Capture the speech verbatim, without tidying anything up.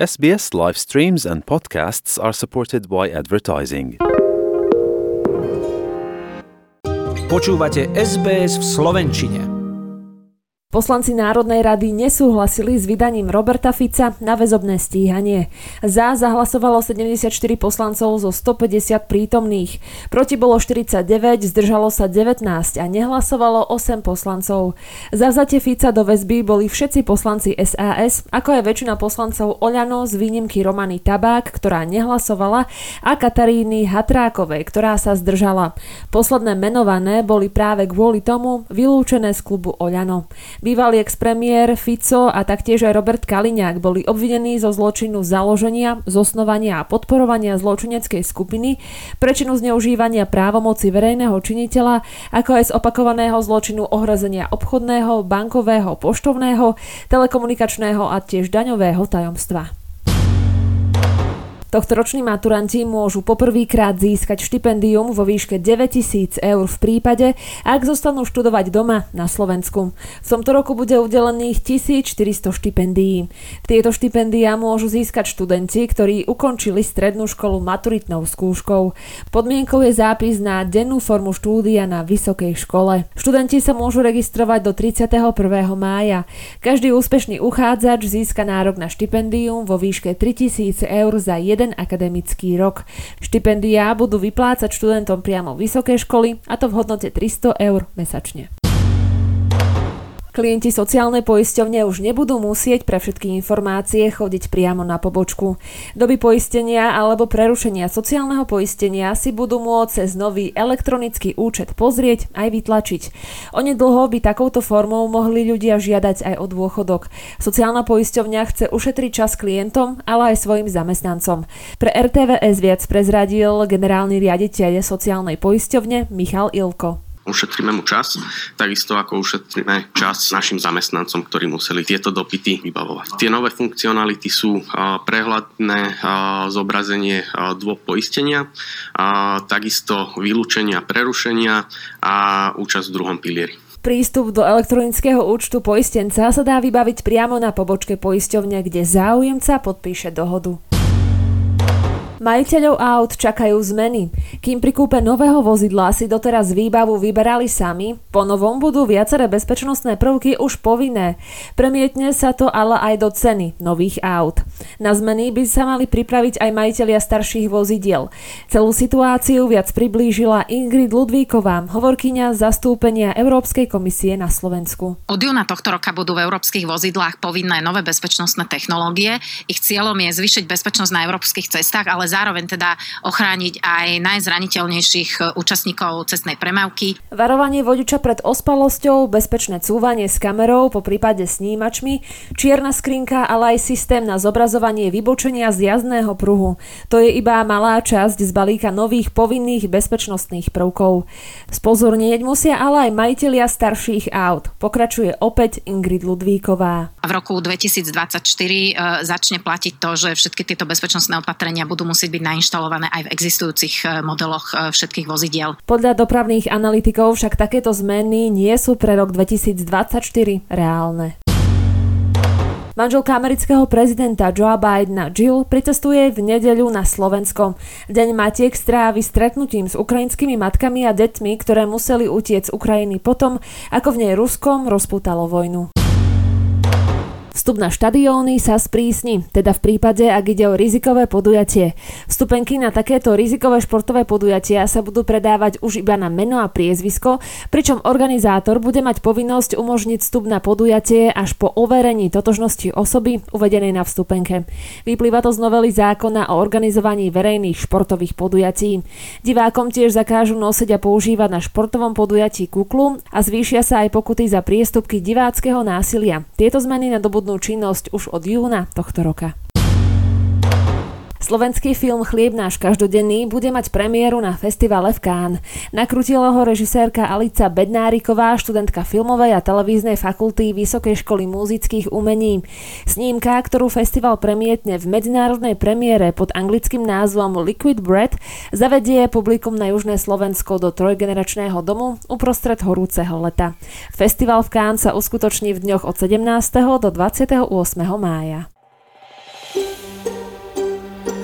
es bé es live streams and podcasts are supported by advertising. Počúvate es bé es v slovenčine. Poslanci Národnej rady nesúhlasili s vydaním Roberta Fica na väzobné stíhanie. Za zahlasovalo sedemdesiatštyri poslancov zo stopäťdesiat prítomných. Proti bolo štyridsaťdeväť, zdržalo sa devätnásť a nehlasovalo osem poslancov. Za vzatie Fica do väzby boli všetci poslanci es a es, ako aj väčšina poslancov Oľano z výnimky Romany Tabák, ktorá nehlasovala, a Kataríny Hatrákovej, ktorá sa zdržala. Posledné menované boli práve kvôli tomu vylúčené z klubu Oľano. Bývalý expremiér Fico a taktiež aj Robert Kaliňák boli obvinení zo zločinu založenia, zosnovania a podporovania zločineckej skupiny, prečinu zneužívania právomoci verejného činiteľa, ako aj z opakovaného zločinu ohrozenia obchodného, bankového, poštovného, telekomunikačného a tiež daňového tajomstva. Tohtoroční maturanti môžu poprvýkrát získať štipendium vo výške deväťtisíc eur v prípade, ak zostanú študovať doma na Slovensku. V tomto roku bude udelených tisícštyristo štipendií. Tieto štipendia môžu získať študenti, ktorí ukončili strednú školu maturitnou skúškou. Podmienkou je zápis na dennú formu štúdia na vysokej škole. Študenti sa môžu registrovať do tridsiateho prvého mája. Každý úspešný uchádzač získa nárok na štipendium vo výške tritisíc eur za jeden akademický rok. Štipendiá budú vyplácať študentom priamo vysokej školy, a to v hodnote tristo eur mesačne. Klienti sociálnej poisťovne už nebudú musieť pre všetky informácie chodiť priamo na pobočku. Doby poistenia alebo prerušenia sociálneho poistenia si budú môcť cez nový elektronický účet pozrieť aj vytlačiť. Onedlho by takouto formou mohli ľudia žiadať aj o dôchodok. Sociálna poisťovňa chce ušetriť čas klientom, ale aj svojim zamestnancom. Pre er té vé es viac prezradil generálny riaditeľ sociálnej poisťovne Michal Ilko. Ušetríme mu čas, takisto ako ušetríme čas našim zamestnancom, ktorí museli tieto dopyty vybavovať. Tie nové funkcionality sú prehľadné zobrazenie dôb poistenia, takisto vylúčenia, prerušenia a účasť v druhom pilieri. Prístup do elektronického účtu poistenca sa dá vybaviť priamo na pobočke poisťovne, kde záujemca podpíše dohodu. Majiteľov aut čakajú zmeny. Kým pri kúpe nového vozidla si doteraz výbavu vyberali sami, po novom budú viaceré bezpečnostné prvky už povinné. Premietne sa to ale aj do ceny nových aut. Na zmeny by sa mali pripraviť aj majitelia starších vozidiel. Celú situáciu viac priblížila Ingrid Ludvíková, hovorkyňa zastúpenia Európskej komisie na Slovensku. Od júna tohto roka budú v európskych vozidlách povinné nové bezpečnostné technológie. Ich cieľom je zvýšiť bezpečnosť na európskych cestách, ale zároveň teda ochrániť aj najzraniteľnejších účastníkov cestnej premávky. Varovanie vodiča pred ospalosťou, bezpečné cúvanie s kamerou, poprípade snímačmi, čierna skrinka, ale aj systém na zobrazovanie vybočenia z jazdného pruhu. To je iba malá časť z balíka nových povinných bezpečnostných prvkov. Spozornieť musia ale aj majitelia starších aut, pokračuje opäť Ingrid Ludvíková. V roku dvetisícdvadsaťštyri začne platiť to, že všetky tieto bezpečnostné opatrenia budú musieť byť nainštalované aj v existujúcich modeloch všetkých vozidiel. Podľa dopravných analytikov však takéto zmeny nie sú pre rok dvetisícdvadsaťštyri reálne. Manželka amerického prezidenta Joea Bidena Jill pricestuje v nedeľu na Slovensko. Deň matiek strávi stretnutím s ukrajinskými matkami a deťmi, ktoré museli utiec z Ukrajiny potom, ako v nej Ruskom rozpútalo vojnu. Vstup na štadióny sa sprísni, teda v prípade, ak ide o rizikové podujatie. Vstupenky na takéto rizikové športové podujatia sa budú predávať už iba na meno a priezvisko, pričom organizátor bude mať povinnosť umožniť vstup na podujatie až po overení totožnosti osoby uvedenej na vstupenke. Vyplýva to z novely zákona o organizovaní verejných športových podujatí. Divákom tiež zakážu nosiť a používať na športovom podujatí kuklu a zvýšia sa aj pokuty za priestupky diváckeho násilia. Tieto zmeny nadobudnú činnosť už od júna tohto roka. Slovenský film Chlieb náš každodenný bude mať premiéru na festivale v Cannes. Nakrutila ho režisérka Alica Bednáriková, študentka filmovej a televíznej fakulty Vysokej školy múzických umení. Snímka, ktorú festival premietne v medzinárodnej premiére pod anglickým názvom Liquid Bread, zavedie publikum na južné Slovensko do trojgeneračného domu uprostred horúceho leta. Festival v Cannes sa uskutoční v dňoch od sedemnásteho do dvadsiateho ôsmeho mája.